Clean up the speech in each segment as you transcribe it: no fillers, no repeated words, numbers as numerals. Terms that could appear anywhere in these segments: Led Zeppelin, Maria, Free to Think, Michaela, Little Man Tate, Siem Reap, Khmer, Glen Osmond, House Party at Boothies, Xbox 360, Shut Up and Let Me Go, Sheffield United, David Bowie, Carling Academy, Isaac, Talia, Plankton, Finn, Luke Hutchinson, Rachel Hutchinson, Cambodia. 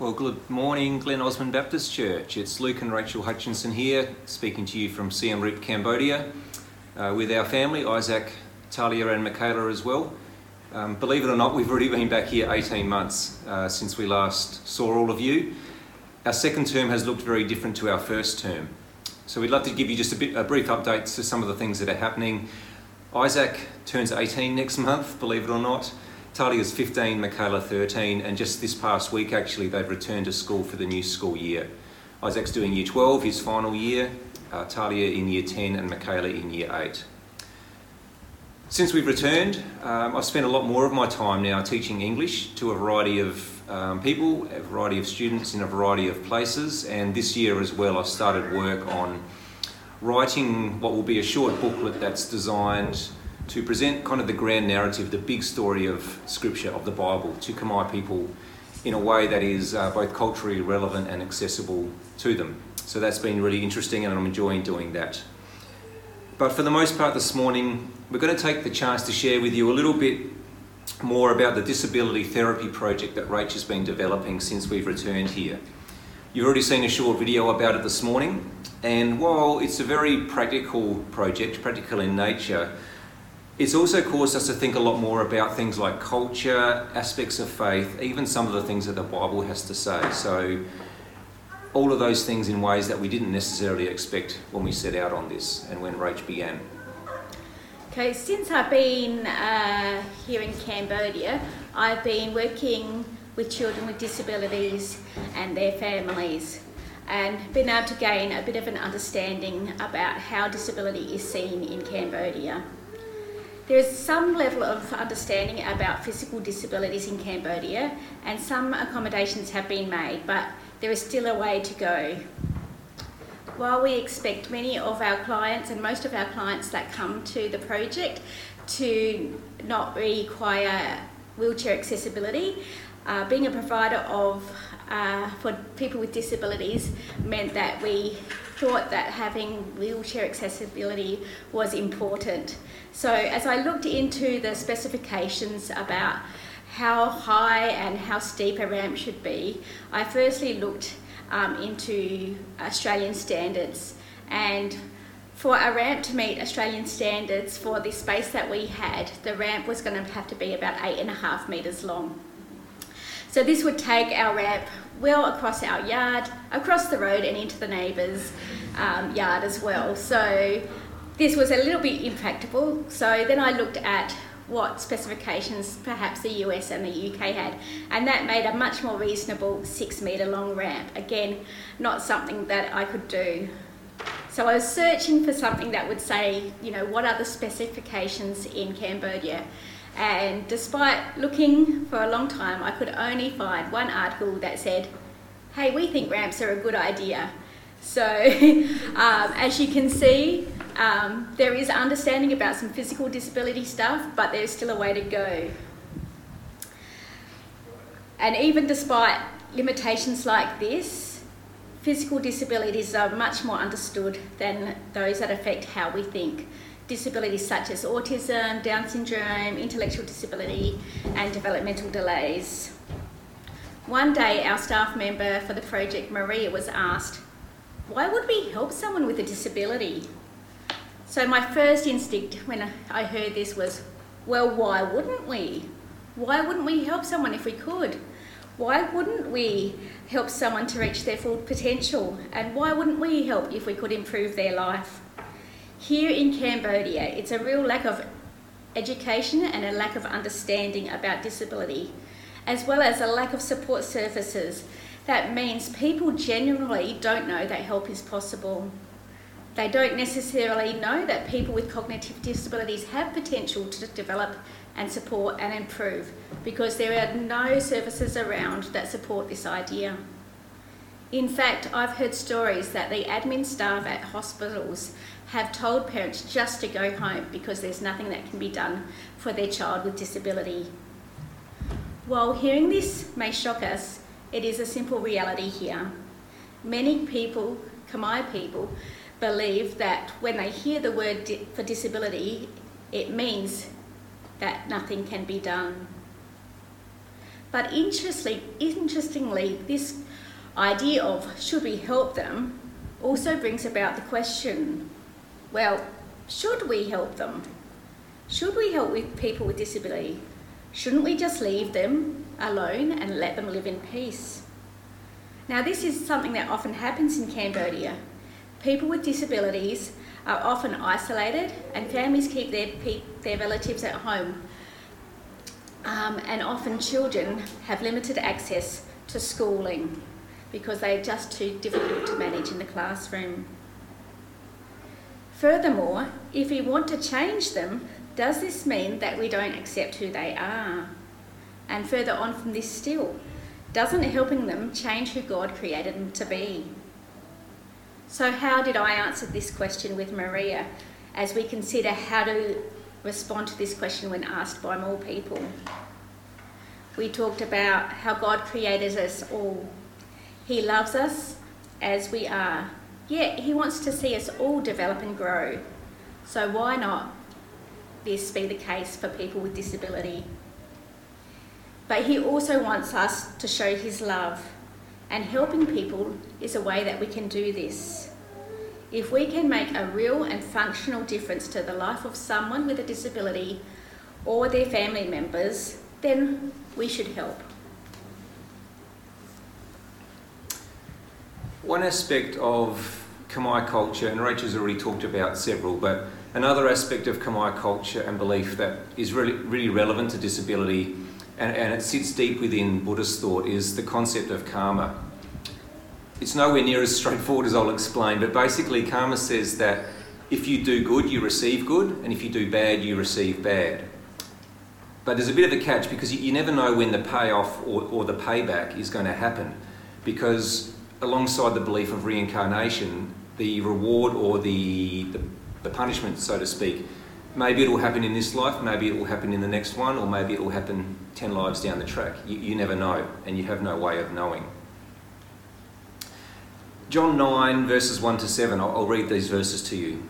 Well, good morning, Glen Osmond Baptist Church. It's Luke and Rachel Hutchinson here, speaking to you from Siem Reap, Cambodia, with our family, Isaac, Talia and Michaela as well. Believe it or not, we've already been back here 18 months since we last saw all of you. Our second term has looked very different to our first term. So we'd love to give you just a brief update to some of the things that are happening. Isaac turns 18 next month, believe it or not. Talia's 15, Michaela 13, and just this past week actually they've returned to school for the new school year. Isaac's doing year 12, his final year, Talia in year 10 and Michaela in year 8. Since we've returned, I've spent a lot more of my time now teaching English to a variety of people, a variety of students in a variety of places, and this year as well I started work on writing what will be a short booklet that's designed to present kind of the grand narrative, the big story of Scripture, of the Bible, to Khmer people in a way that is both culturally relevant and accessible to them. So that's been really interesting and I'm enjoying doing that. But for the most part this morning, we're going to take the chance to share with you a little bit more about the disability therapy project that Rach has been developing since we've returned here. You've already seen a short video about it this morning, and while it's a very practical project, practical in nature, it's also caused us to think a lot more about things like culture, aspects of faith, even some of the things that the Bible has to say. So all of those things in ways that we didn't necessarily expect when we set out on this and when Rach began. Okay, since I've been here in Cambodia, I've been working with children with disabilities and their families, and been able to gain a bit of an understanding about how disability is seen in Cambodia. There is some level of understanding about physical disabilities in Cambodia, and some accommodations have been made, but there is still a way to go. While we expect many of our clients and most of our clients that come to the project to not require wheelchair accessibility, being a provider of for people with disabilities meant that we thought that having wheelchair accessibility was important. So as I looked into the specifications about how high and how steep a ramp should be, I firstly looked into Australian standards, and for a ramp to meet Australian standards for the space that we had, the ramp was going to have to be about 8.5 metres long. So this would take our ramp well across our yard, across the road and into the neighbour's yard as well. So this was a little bit impractical. So then I looked at what specifications perhaps the US and the UK had, and that made a much more reasonable 6 metre long ramp. Again, not something that I could do. So I was searching for something that would say, you know, what are the specifications in Cambodia? And despite looking for a long time, I could only find one article that said, hey, we think ramps are a good idea. So as you can see, there is understanding about some physical disability stuff, but there's still a way to go. And even despite limitations like this, physical disabilities are much more understood than those that affect how we think. Disabilities such as autism, Down syndrome, intellectual disability, and developmental delays. One day, our staff member for the project, Maria, was asked, why would we help someone with a disability? So my first instinct when I heard this was, well, why wouldn't we? Why wouldn't we help someone if we could? Why wouldn't we help someone to reach their full potential? And why wouldn't we help if we could improve their life? Here in Cambodia, it's a real lack of education and a lack of understanding about disability, as well as a lack of support services. That means people generally don't know that help is possible. They don't necessarily know that people with cognitive disabilities have potential to develop and support and improve, because there are no services around that support this idea. In fact, I've heard stories that the admin staff at hospitals have told parents just to go home because there's nothing that can be done for their child with disability. While hearing this may shock us, it is a simple reality here. Many people, Khmer people, believe that when they hear the word for disability, it means that nothing can be done. But interestingly, this idea of should we help them also brings about the question, well, should we help them? Should we help with people with disability? Shouldn't we just leave them alone and let them live in peace? Now, this is something that often happens in Cambodia. People with disabilities are often isolated, and families keep their relatives at home. And often children have limited access to schooling because they are just too difficult to manage in the classroom. Furthermore, if we want to change them, does this mean that we don't accept who they are? And further on from this still, doesn't helping them change who God created them to be? So how did I answer this question with Maria as we consider how to respond to this question when asked by more people? We talked about how God created us all. He loves us as we are, yet he wants to see us all develop and grow. So why not this be the case for people with disability? But he also wants us to show his love, and helping people is a way that we can do this. If we can make a real and functional difference to the life of someone with a disability or their family members, then we should help. One aspect of Khmer culture, and Rachel's already talked about several, but another aspect of Khmer culture and belief that is really relevant to disability, and it sits deep within Buddhist thought, is the concept of karma. It's nowhere near as straightforward as I'll explain, but basically karma says that if you do good, you receive good, and if you do bad, you receive bad. But there's a bit of a catch, because you never know when the payoff or the payback is going to happen, because alongside the belief of reincarnation, the reward or the punishment, so to speak, maybe it will happen in this life, maybe it will happen in the next one, or maybe it will happen 10 lives down the track. You never know, and you have no way of knowing. John 9, verses 1-7, I'll read these verses to you.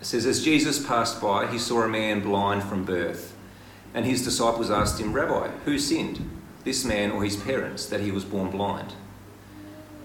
It says, as Jesus passed by, he saw a man blind from birth, and his disciples asked him, Rabbi, who sinned, this man or his parents, that he was born blind?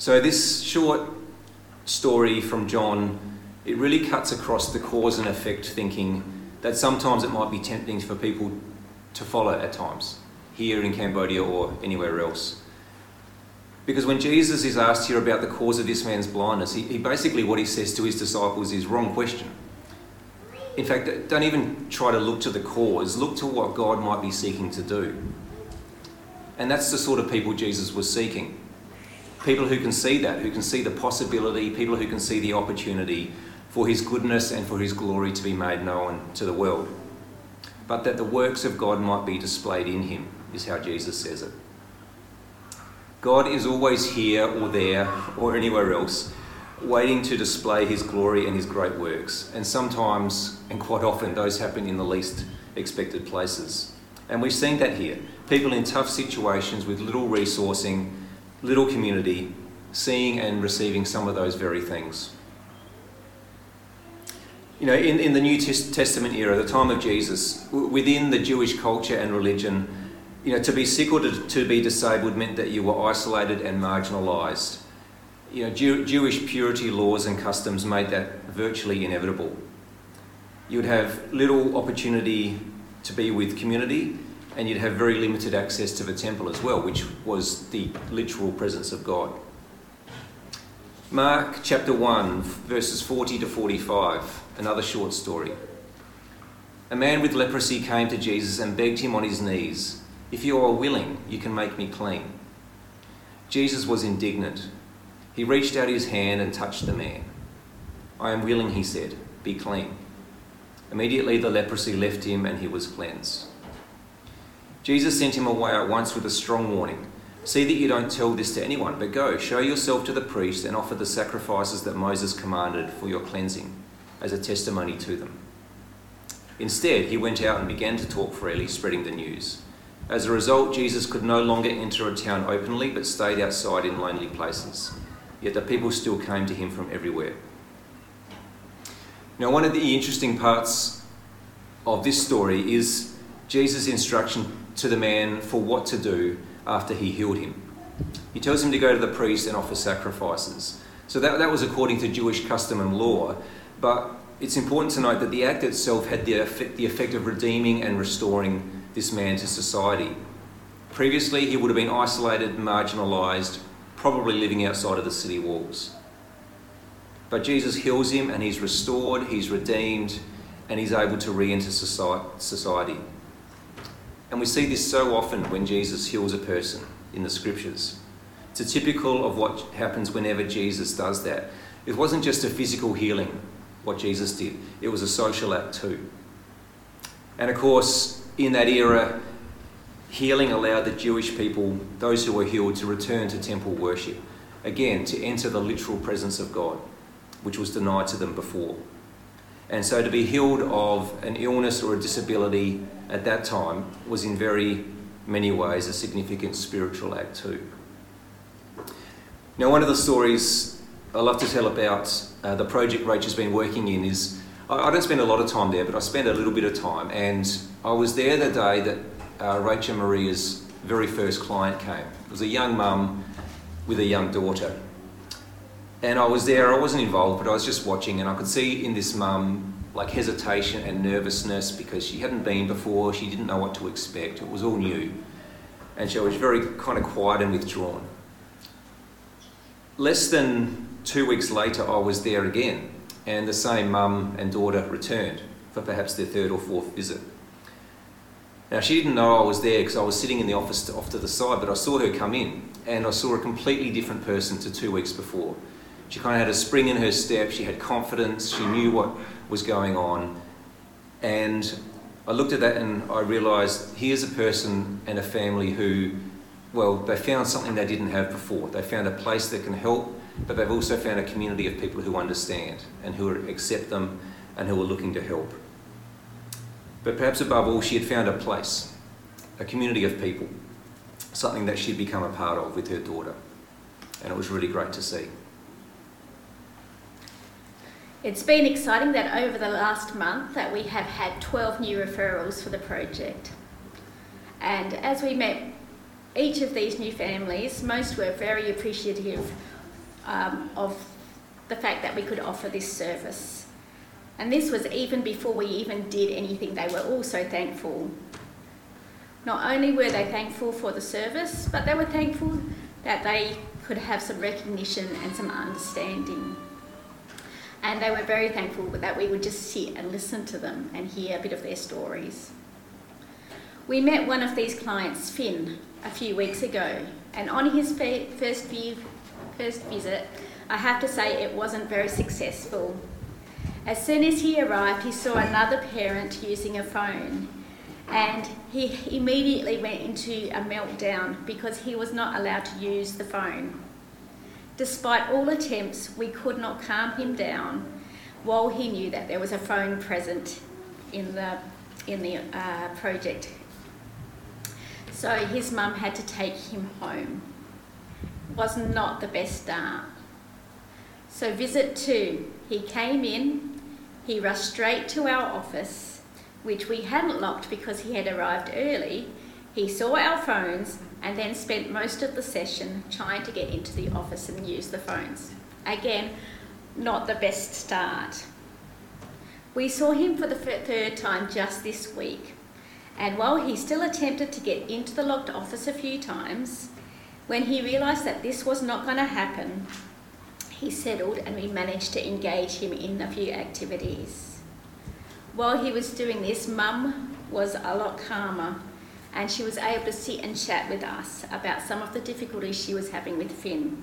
So this short story from John, it really cuts across the cause and effect thinking that sometimes it might be tempting for people to follow at times, here in Cambodia or anywhere else. Because when Jesus is asked here about the cause of this man's blindness, he basically what he says to his disciples is wrong question. In fact, don't even try to look to the cause, look to what God might be seeking to do. And that's the sort of people Jesus was seeking. People who can see that, who can see the possibility, people who can see the opportunity for his goodness and for his glory to be made known to the world. But that the works of God might be displayed in him, is how Jesus says it. God is always here or there or anywhere else, waiting to display his glory and his great works. And sometimes, and quite often, those happen in the least expected places. And we've seen that here. People in tough situations with little resourcing, little community, seeing and receiving some of those very things. You know, in the New Testament era, the time of Jesus, within the Jewish culture and religion, you know, to be sick or to be disabled meant that you were isolated and marginalised. You know, Jewish purity laws and customs made that virtually inevitable. You'd have little opportunity to be with community, and you'd have very limited access to the temple as well, which was the literal presence of God. Mark chapter 1, verses 40-45, another short story. A man with leprosy came to Jesus and begged him on his knees, if you are willing, you can make me clean. Jesus was indignant. He reached out his hand and touched the man. I am willing, he said, be clean. Immediately the leprosy left him and he was cleansed. Jesus sent him away at once with a strong warning. See that you don't tell this to anyone, but go, show yourself to the priest and offer the sacrifices that Moses commanded for your cleansing as a testimony to them. Instead, he went out and began to talk freely, spreading the news. As a result, Jesus could no longer enter a town openly, but stayed outside in lonely places. Yet the people still came to him from everywhere. Now, one of the interesting parts of this story is Jesus' instruction to the man for what to do after he healed him. He tells him to go to the priest and offer sacrifices. So that was according to Jewish custom and law, but it's important to note that the act itself had the effect of redeeming and restoring this man to society. Previously, he would have been isolated, marginalised, probably living outside of the city walls. But Jesus heals him and he's restored, he's redeemed, and he's able to re-enter society. And we see this so often when Jesus heals a person in the scriptures. It's typical of what happens whenever Jesus does that. It wasn't just a physical healing, what Jesus did. It was a social act too. And of course, in that era, healing allowed the Jewish people, those who were healed, to return to temple worship. Again, to enter the literal presence of God, which was denied to them before. And so to be healed of an illness or a disability at that time was in very many ways a significant spiritual act too. Now, one of the stories I love to tell about the project Rachel's been working in is, I don't spend a lot of time there, but I spent a little bit of time, and I was there the day that Rachel and Maria's very first client came. It was a young mum with a young daughter. And I was there, I wasn't involved, but I was just watching, and I could see in this mum like hesitation and nervousness because she hadn't been before, she didn't know what to expect, it was all new. And she was very kind of quiet and withdrawn. Less than 2 weeks later, I was there again, and the same mum and daughter returned for perhaps their third or fourth visit. Now, she didn't know I was there because I was sitting in the office off to the side, but I saw her come in, and I saw a completely different person to 2 weeks before. She kind of had a spring in her step, she had confidence, she knew what was going on. And I looked at that and I realised, here's a person and a family who, well, they found something they didn't have before. They found a place that can help, but they've also found a community of people who understand and who accept them and who are looking to help. But perhaps above all, she had found a place, a community of people, something that she'd become a part of with her daughter. And it was really great to see. It's been exciting that over the last month that we have had 12 new referrals for the project. And as we met each of these new families, most were very appreciative of the fact that we could offer this service. And this was even before we even did anything. They were all so thankful. Not only were they thankful for the service, but they were thankful that they could have some recognition and some understanding. And they were very thankful that we would just sit and listen to them and hear a bit of their stories. We met one of these clients, Finn, a few weeks ago, and on his first visit, I have to say it wasn't very successful. As soon as he arrived, he saw another parent using a phone, and he immediately went into a meltdown because he was not allowed to use the phone. Despite all attempts, we could not calm him down while he knew that there was a phone present in the project. So his mum had to take him home. It was not the best start. So visit 2, he came in, he rushed straight to our office, which we hadn't locked because he had arrived early. He saw our phones and then spent most of the session trying to get into the office and use the phones. Again, not the best start. We saw him for the third time just this week, and while he still attempted to get into the locked office a few times, when he realised that this was not going to happen, he settled and we managed to engage him in a few activities. While he was doing this, Mum was a lot calmer, and she was able to sit and chat with us about some of the difficulties she was having with Finn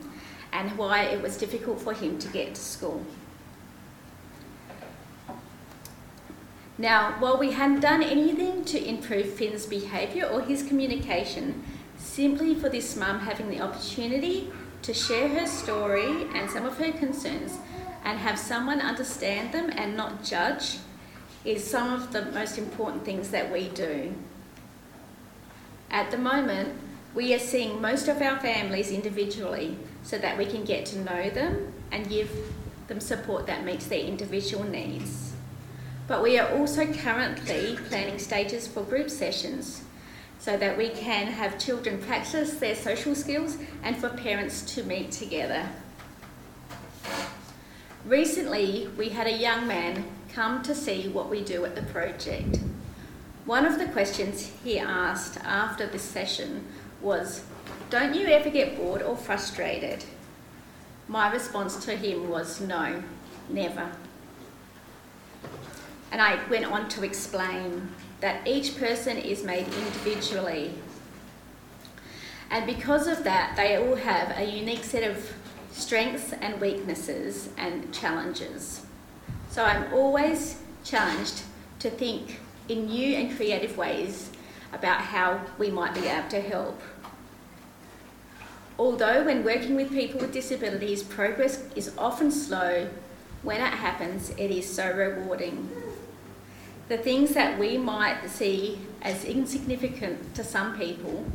and why it was difficult for him to get to school. Now, while we hadn't done anything, attempting to improve Finn's behaviour or his communication, simply for this mum having the opportunity to share her story and some of her concerns and have someone understand them and not judge is some of the most important things that we do. At the moment, we are seeing most of our families individually so that we can get to know them and give them support that meets their individual needs. But we are also currently planning stages for group sessions so that we can have children practice their social skills and for parents to meet together. Recently, we had a young man come to see what we do at the project. One of the questions he asked after this session was, "Don't you ever get bored or frustrated?" My response to him was, "No, never." And I went on to explain that each person is made individually. And because of that, they all have a unique set of strengths and weaknesses and challenges. So I'm always challenged to think in new and creative ways about how we might be able to help. Although when working with people with disabilities, progress is often slow, when it happens, it is so rewarding. The things that we might see as insignificant to some people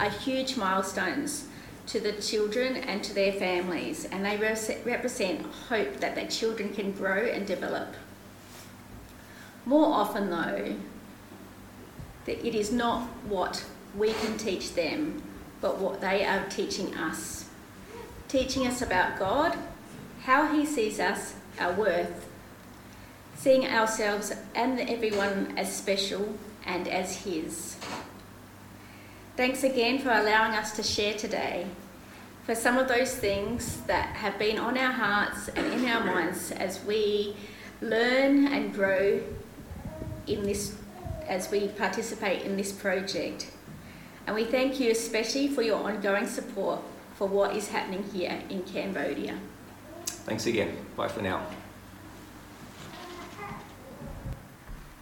are huge milestones to the children and to their families, and they represent hope that their children can grow and develop. More often though, that it is not what we can teach them, but what they are teaching us about God, how He sees us, our worth, seeing ourselves and everyone as special and as His. Thanks again for allowing us to share today, for some of those things that have been on our hearts and in our minds as we learn and grow in this, as we participate in this project. And we thank you especially for your ongoing support for what is happening here in Cambodia. Thanks again. Bye for now.